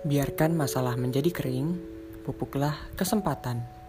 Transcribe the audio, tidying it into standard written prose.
Biarkan masalah menjadi kering, pupuklah kesempatan.